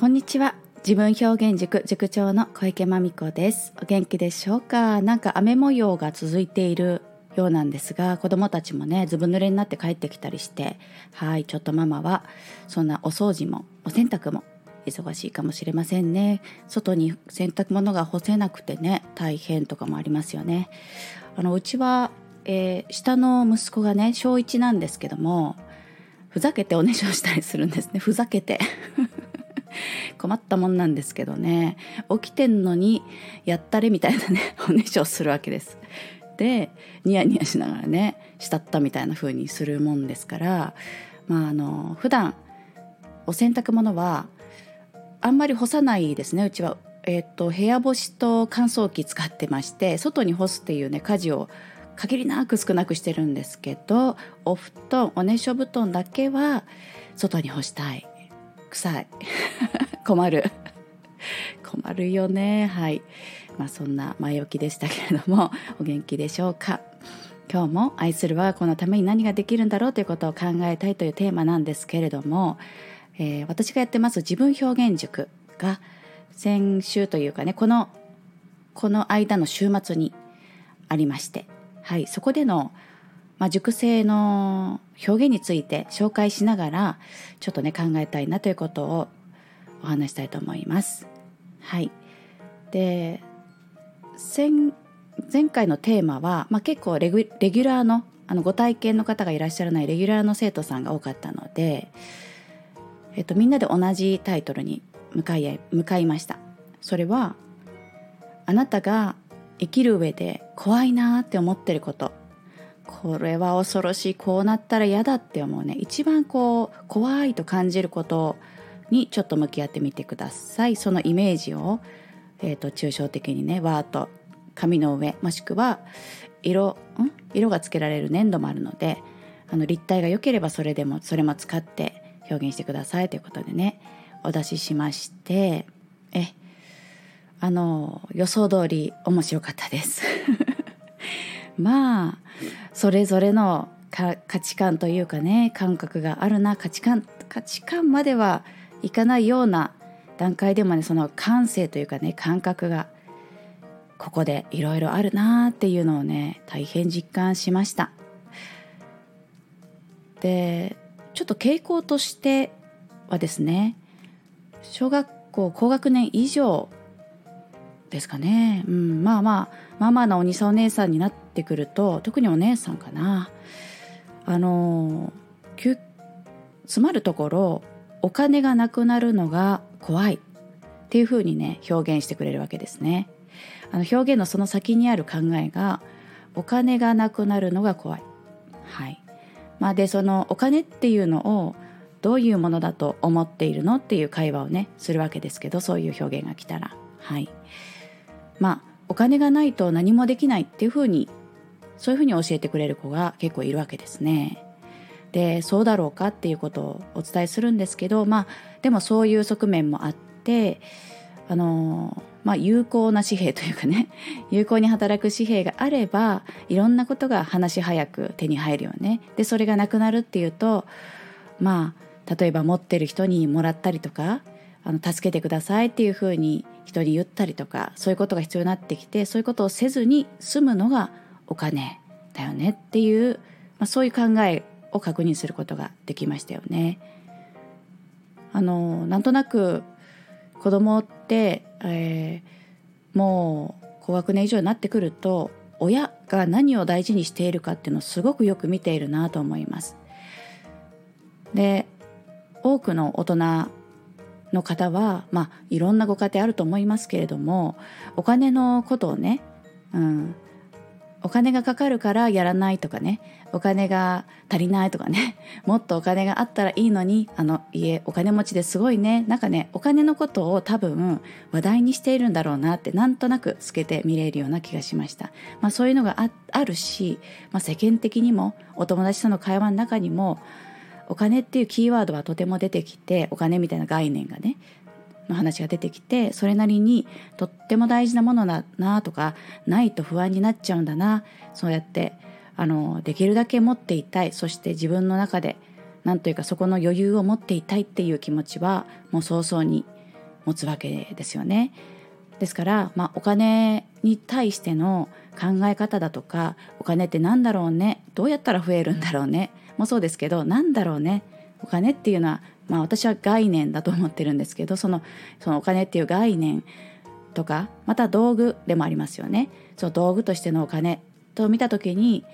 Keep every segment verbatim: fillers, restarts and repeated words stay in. こんにちは。自分表現塾塾長の小池真美子です。お元気でしょうか。なんか雨模様が続いているようなんですが、子どもたちもねずぶ濡れになって帰ってきたりして、はいちょっとママはそんなお掃除もお洗濯も忙しいかもしれませんね。外に洗濯物が干せなくてね大変とかもありますよね。あのうちは、えー、下の息子がねしょういちなんですけども、ふざけておねしょしたりするんですね。ふざけて困ったもんなんですけどね、起きてんのにやったれみたいなねおねしょするわけです。でニヤニヤしながらねしたったみたいな風にするもんですから、まああの普段お洗濯物はあんまり干さないですね。うちは、えー、と部屋干しと乾燥機使ってまして、外に干すっていうね家事を限りなく少なくしてるんですけど、お布団おねしょ布団だけは外に干したい。臭い困る困るよね。はい、まあ、そんな前置きでしたけれども、お元気でしょうか。今日も愛する我が子のために何ができるんだろうということを考えたいというテーマなんですけれども、えー、私がやってます自分表現塾が先週というかねこのこの間の週末にありまして、はい、そこでの、まあ、塾生の表現について紹介しながらちょっとね考えたいなということをお話したいと思います。はい、で先前回のテーマは、まあ、結構レギュ、レギュラーの、あのご体験の方がいらっしゃらないレギュラーの生徒さんが多かったので、えっと、みんなで同じタイトルに向かい、向かいました。それはあなたが生きる上で怖いなって思ってること、これは恐ろしい、こうなったら嫌だって思うね一番こう怖いと感じることにちょっと向き合ってみてください。そのイメージを、えーと、抽象的にねわーっと紙の上、もしくは色、ん?色がつけられる粘土もあるので、あの立体が良ければそれでもそれも使って表現してくださいということでねお出ししまして、えあの予想通り面白かったですまあそれぞれのか価値観というかね感覚があるな、価値観価値観まではいかないような段階でもねその感性というかね感覚がここでいろいろあるなっていうのをね大変実感しました。でちょっと傾向としてはですね、小学校高学年以上ですかね、うん、まあまあママのお兄さんお姉さんになってくると、特にお姉さんかな、あのきゅ詰まるところお金がなくなるのが怖いっていう風にね表現してくれるわけですね。あの表現のその先にある考えがお金がなくなるのが怖い、はいまあ、でそのお金っていうのをどういうものだと思っているのっていう会話をねするわけですけど、そういう表現が来たら、はいまあ、お金がないと何もできないっていうふうにそういうふうに教えてくれる子が結構いるわけですね。でそうだろうかっていうことをお伝えするんですけど、まあでもそういう側面もあって、あのまあ有効な紙幣というかね有効に働く紙幣があればいろんなことが話早く手に入るよね。でそれがなくなるっていうと、まあ例えば持ってる人にもらったりとか、あの助けてくださいっていうふうに人に言ったりとか、そういうことが必要になってきて、そういうことをせずに済むのがお金だよねっていう、まあ、そういう考えを確認することができましたよね。あのなんとなく子供って、えー、もう高学年以上になってくると親が何を大事にしているかっていうのをすごくよく見ているなと思います。で多くの大人の方は、まあ、いろんなご家庭あると思いますけれども、お金のことをね、うん、お金がかかるからやらないとかね、お金が足りないとかね、もっとお金があったらいいのに、あの家お金持ちですごいね、なんかねお金のことを多分話題にしているんだろうなってなんとなく透けて見れるような気がしました、まあ、そういうのが あ, あるし、まあ、世間的にもお友達との会話の中にもお金っていうキーワードはとても出てきて、お金みたいな概念がねの話が出てきて、それなりにとっても大事なものだなとか、ないと不安になっちゃうんだな、そうやってあのできるだけ持っていたい、そして自分の中でなんというかそこの余裕を持っていたいっていう気持ちはもう早々に持つわけですよね。ですから、まあ、お金に対しての考え方だとか、お金ってなんだろうね、どうやったら増えるんだろうねもそうですけど、なんだろうね、お金っていうのは、まあ、私は概念だと思ってるんですけど、その、そのお金っていう概念とか、また道具でもありますよね。その道具としてのお金と見た時に、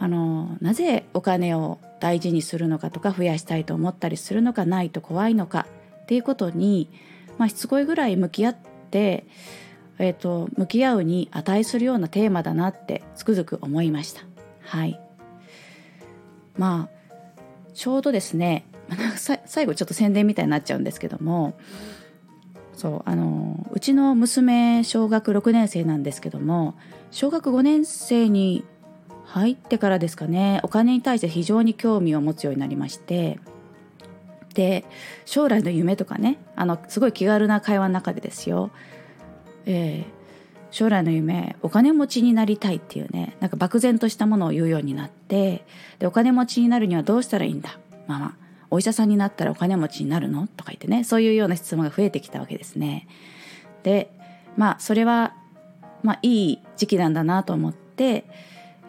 あのなぜお金を大事にするのかとか、増やしたいと思ったりするのか、ないと怖いのかっていうことに、まあ、しつこいぐらい向き合って、えーと、向き合うに値するようなテーマだなってつくづく思いました。はい。まあちょうどですね、最後ちょっと宣伝みたいになっちゃうんですけども、そう、あのうちの娘小学ろくねん生なんですけども、小学ごねん生に入ってからですかね、お金に対して非常に興味を持つようになりまして、で将来の夢とかね、あのすごい気軽な会話の中でですよ、えー、将来の夢お金持ちになりたいっていうね、なんか漠然としたものを言うようになって、でお金持ちになるにはどうしたらいいんだママ、お医者さんになったらお金持ちになるのとか言ってね、そういうような質問が増えてきたわけですね。でまあそれは、まあ、いい時期なんだなと思って、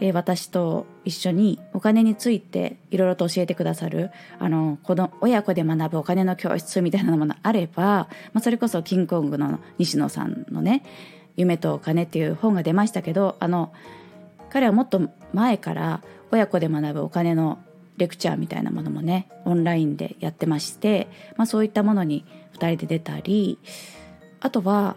えー、私と一緒にお金についていろいろと教えてくださる、あの子供親子で学ぶお金の教室みたいなものあれば、まあ、それこそキングコングの西野さんのね、夢とお金っていう本が出ましたけど、あの彼はもっと前から親子で学ぶお金のレクチャーみたいなものもね、オンラインでやってまして、まあ、そういったものにふたりで出たり、あとは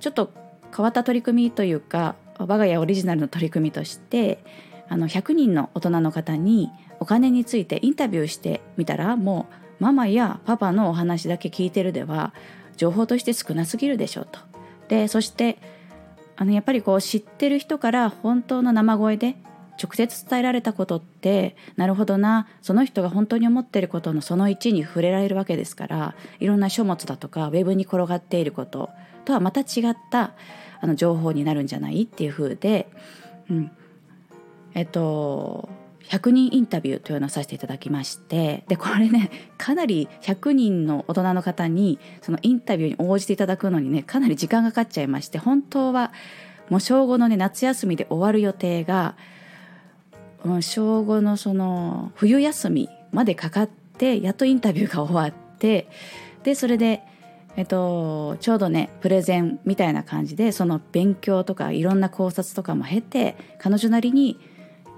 ちょっと変わった取り組みというか、我が家オリジナルの取り組みとして、あのひゃくにんの大人の方にお金についてインタビューしてみたら、もうママやパパのお話だけ聞いてるでは情報として少なすぎるでしょうと。でそしてあのやっぱりこう知ってる人から本当の生声で直接伝えられたことって、なるほどな、その人が本当に思っていることのそのいちに触れられるわけですから、いろんな書物だとかウェブに転がっていることとはまた違ったあの情報になるんじゃないっていう風で、うん、えっとひゃくにんインタビューというのをさせていただきまして、でこれね、かなりひゃくにんの大人の方にそのインタビューに応じていただくのにね、かなり時間がかかっちゃいまして、本当はもう正午のね、夏休みで終わる予定が正午のその冬休みまでかかって、やっとインタビューが終わって、でそれで、えっと、ちょうどねプレゼンみたいな感じで、その勉強とかいろんな考察とかも経て、彼女なりに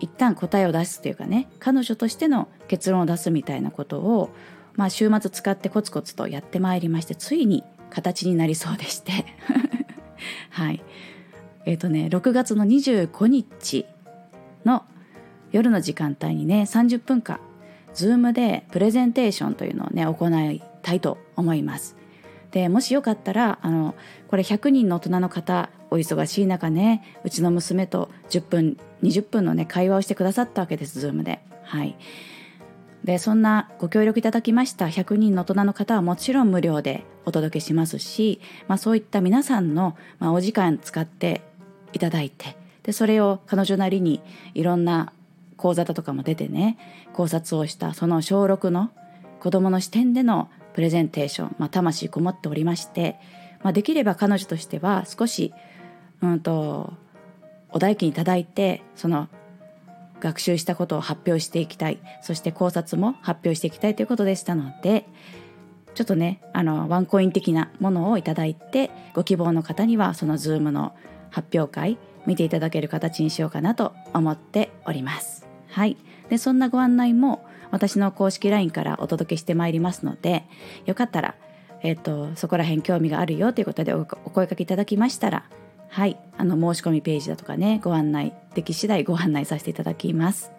一旦答えを出すというかね、彼女としての結論を出すみたいなことを、まあ、週末使ってコツコツとやってまいりまして、ついに形になりそうでしてはい、えっとね、ろくがつのにじゅうごにちの夜の時間帯にね、さんじゅっぷんかん Zoom でプレゼンテーションというのをね行いたいと思います。でもしよかったら、あのこれひゃくにんの大人の方、お忙しい中ね、うちの娘とじゅっぷんにじゅっぷんのね会話をしてくださったわけです、 Zoom で。はいでそんなご協力いただきましたひゃくにんの大人の方はもちろん無料でお届けしますし、まあ、そういった皆さんの、まあ、お時間使っていただいて、でそれを彼女なりにいろんな講座とかも出てね、考察をしたその小ろくの子供の視点でのプレゼンテーション、まあ、魂こもっておりまして、まあ、できれば彼女としては少し、うん、とお代金いただいて、その学習したことを発表していきたい、そして考察も発表していきたいということでしたので、ちょっとねあのワンコイン的なものをいただいて、ご希望の方にはその Zoom の発表会見ていただける形にしようかなと思っております。はい、でそんなご案内も私の公式 ライン からお届けしてまいりますので、よかったら、えー、とそこら辺興味があるよということで お, お声かけいただきましたら、はい、あの申し込みページだとかね、ご案内でき次第ご案内させていただきます、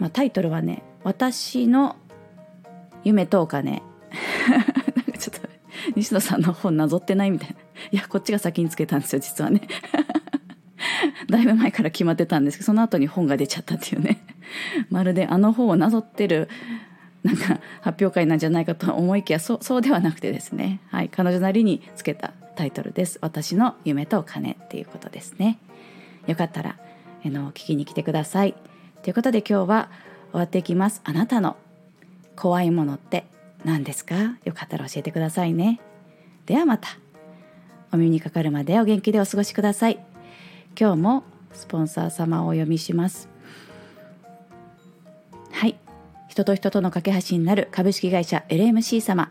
まあ、タイトルはね、私の夢とお金なんかちょっと西野さんの本なぞってないみたいな、いやこっちが先につけたんですよ実はねだいぶ前から決まってたんですけど、その後に本が出ちゃったっていうねまるであの本をなぞってるなんか発表会なんじゃないかと思いきや、 そ, そうではなくてですね、はい、彼女なりにつけたタイトルです。私の夢とお金っていうことですね。よかったらあの聞きに来てくださいということで、今日は終わっていきます。あなたの怖いものって何ですか？よかったら教えてくださいね。ではまた。お耳にかかるまでお元気でお過ごしください。今日もスポンサー様をお読みします。はい、人と人との架け橋になる株式会社 エルエムシー 様、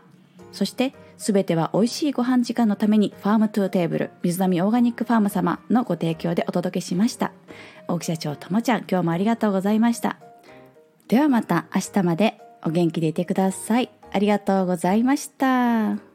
そしてすべては美味しいご飯時間のためにファームトゥーテーブル水波オーガニックファーム様のご提供でお届けしました。大木社長、ともちゃん、今日もありがとうございました。ではまた明日までお元気でいてください。ありがとうございました。